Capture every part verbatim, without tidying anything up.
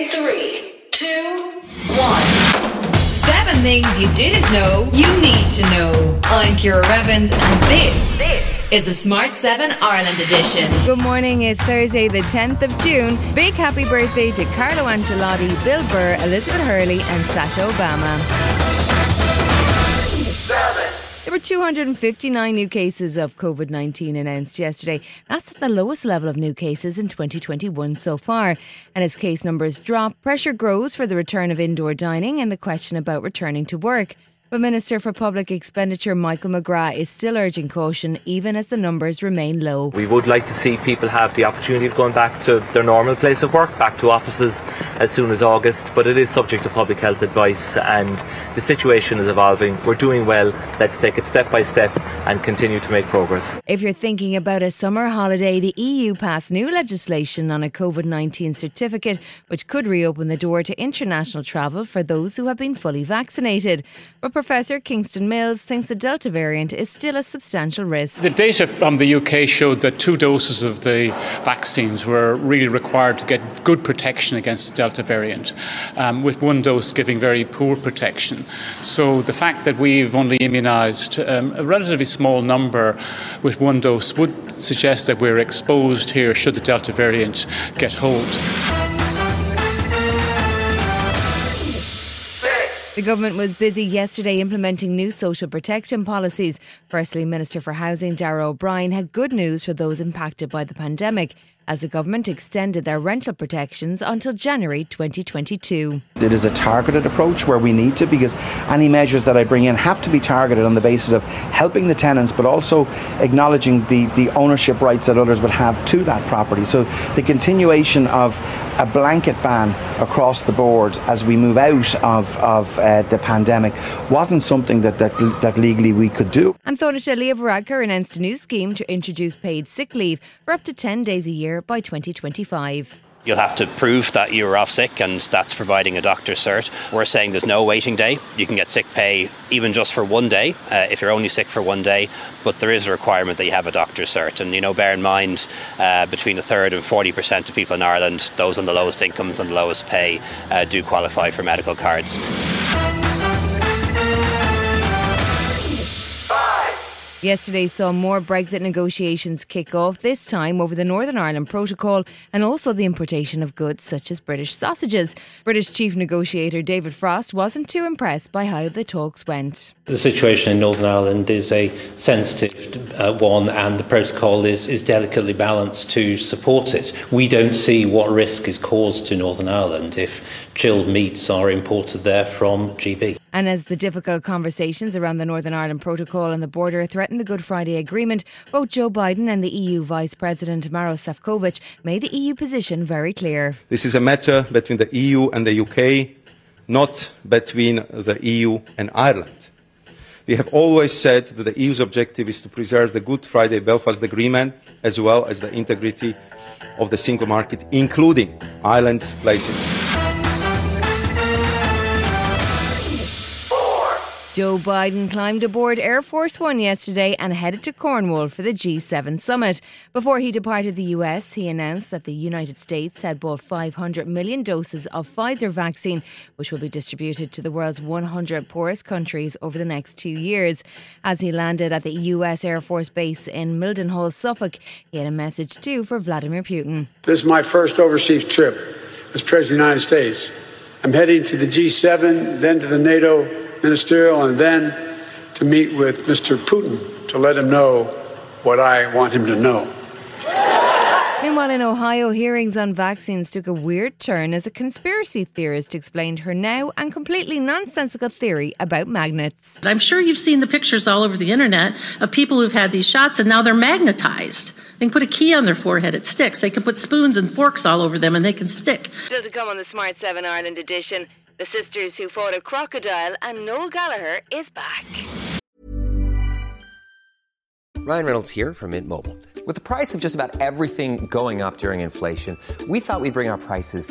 In three, two, one. Seven things you didn't know you need to know. I'm Ciara Evans, and this, this. is the Smart seven Ireland edition. Good morning, it's Thursday the tenth of June. Big happy birthday to Carlo Ancelotti, Bill Burr, Elizabeth Hurley and Sasha Obama. Seven. There were two hundred fifty-nine new cases of covid nineteen announced yesterday. That's at the lowest level of new cases in twenty twenty-one so far. And as case numbers drop, pressure grows for the return of indoor dining and the question about returning to work. But Minister for Public Expenditure Michael McGrath is still urging caution even as the numbers remain low. We would like to see people have the opportunity of going back to their normal place of work, back to offices as soon as August, but it is subject to public health advice and the situation is evolving. We're doing well. Let's take it step by step and continue to make progress. If you're thinking about a summer holiday, the E U passed new legislation on a covid nineteen certificate which could reopen the door to international travel for those who have been fully vaccinated. But Professor Kingston Mills thinks the Delta variant is still a substantial risk. The data from the U K showed that two doses of the vaccines were really required to get good protection against the Delta variant, um, with one dose giving very poor protection. So the fact that we've only immunised um, a relatively small number with one dose would suggest that we're exposed here should the Delta variant get hold. The government was busy yesterday implementing new social protection policies. Firstly, Minister for Housing Darragh O'Brien had good news for those impacted by the pandemic, as the government extended their rental protections until January twenty twenty-two. It is a targeted approach where we need to, because any measures that I bring in have to be targeted on the basis of helping the tenants, but also acknowledging the, the ownership rights that others would have to that property. So the continuation of a blanket ban across the board as we move out of, of uh, the pandemic wasn't something that, that that legally we could do. And Taoiseach Leo Varadkar announced a new scheme to introduce paid sick leave for up to ten days a year by twenty twenty-five. You'll have to prove that you were off sick, and that's providing a doctor's cert. We're saying there's no waiting day. You can get sick pay even just for one day uh, if you're only sick for one day, but there is a requirement that you have a doctor's cert. And, you know, bear in mind, uh, between a third and forty percent of people in Ireland, those on the lowest incomes and the lowest pay, uh, do qualify for medical cards. Yesterday saw more Brexit negotiations kick off, this time over the Northern Ireland Protocol and also the importation of goods such as British sausages. British Chief Negotiator David Frost wasn't too impressed by how the talks went. The situation in Northern Ireland is a sensitive uh, one, and the protocol is, is delicately balanced to support it. We don't see what risk is caused to Northern Ireland if chilled meats are imported there from G B. And as the difficult conversations around the Northern Ireland Protocol and the border threaten the Good Friday Agreement, both Joe Biden and the E U Vice President Maros Sefcovic made the E U position very clear. This is a matter between the E U and the U K, not between the E U and Ireland. We have always said that the E U's objective is to preserve the Good Friday Belfast Agreement as well as the integrity of the single market, including Ireland's place in it. Joe Biden climbed aboard Air Force One yesterday and headed to Cornwall for the G seven summit. Before he departed the U S, he announced that the United States had bought five hundred million doses of Pfizer vaccine, which will be distributed to the world's one hundred poorest countries over the next two years. As he landed at the U S Air Force Base in Mildenhall, Suffolk, he had a message too for Vladimir Putin. This is my first overseas trip as President of the United States. I'm heading to the G seven, then to the NATO Ministerial, and then to meet with Mister Putin to let him know what I want him to know. Meanwhile, in Ohio, hearings on vaccines took a weird turn as a conspiracy theorist explained her now and completely nonsensical theory about magnets. I'm sure you've seen the pictures all over the internet of people who've had these shots and now they're magnetized. They can put a key on their forehead, it sticks. They can put spoons and forks all over them and they can stick. Still to come on the Smart seven Ireland edition, the sisters who fought a crocodile, and Noel Gallagher is back. Ryan Reynolds here from Mint Mobile. With the price of just about everything going up during inflation, we thought we'd bring our prices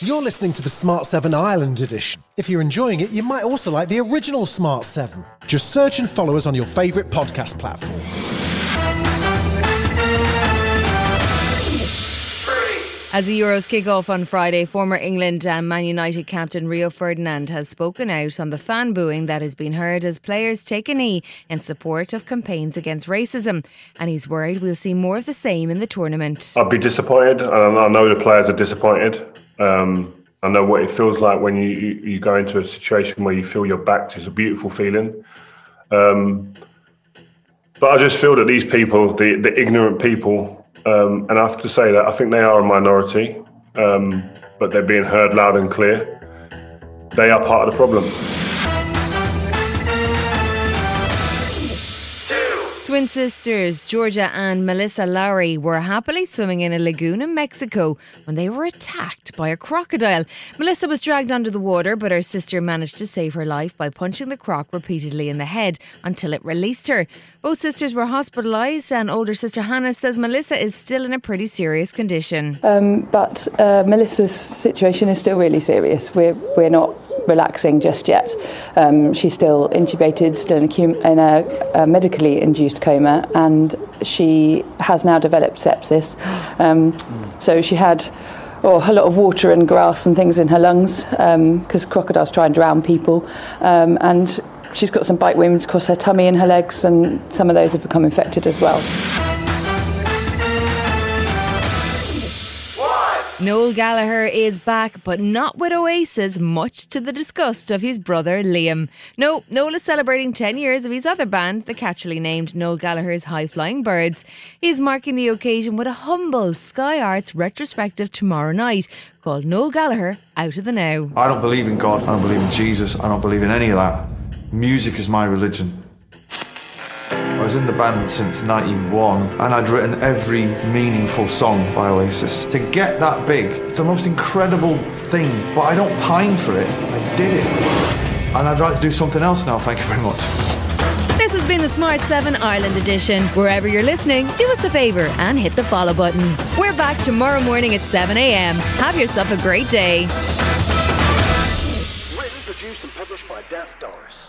You're listening to the Smart seven Ireland edition. If you're enjoying it, you might also like the original Smart seven. Just search and follow us on your favourite podcast platform. As the Euros kick off on Friday, former England and Man United captain Rio Ferdinand has spoken out on the fan booing that has been heard as players take a knee in support of campaigns against racism. And he's worried we'll see more of the same in the tournament. I'd be disappointed. And I know the players are disappointed. Um, I know what it feels like when you, you go into a situation where you feel you're backed. It's a beautiful feeling. Um, but I just feel that these people, the, the ignorant people, Um, and I have to say that I think they are a minority, um, but they're being heard loud and clear. They are part of the problem. Twin sisters Georgia and Melissa Lowry were happily swimming in a lagoon in Mexico when they were attacked by a crocodile. Melissa was dragged under the water, but her sister managed to save her life by punching the croc repeatedly in the head until it released her. Both sisters were hospitalised, and older sister Hannah says Melissa is still in a pretty serious condition. Um, but uh, Melissa's situation is still really serious. We're we're not relaxing just yet. Um, she's still intubated, still in, a, cum- in a, a medically induced coma, and she has now developed sepsis. Um, so she had oh, a lot of water and grass and things in her lungs because um, crocodiles try and drown people. Um, and she's got some bite wounds across her tummy and her legs, and some of those have become infected as well. Noel Gallagher is back, but not with Oasis, much to the disgust of his brother Liam. No, Noel is celebrating ten years of his other band, the catchily named Noel Gallagher's High Flying Birds. He's marking the occasion with a humble Sky Arts retrospective tomorrow night called Noel Gallagher Out of the Now. I don't believe in God, I don't believe in Jesus, I don't believe in any of that. Music is my religion. I was in the band since ninety-one and I'd written every meaningful song by Oasis. To get that big, it's the most incredible thing, but I don't pine for it. I did it. And I'd like to do something else now, thank you very much. This has been the Smart seven Ireland edition. Wherever you're listening, do us a favour and hit the follow button. We're back tomorrow morning at seven a.m. Have yourself a great day. Written, produced and published by Daft Doris.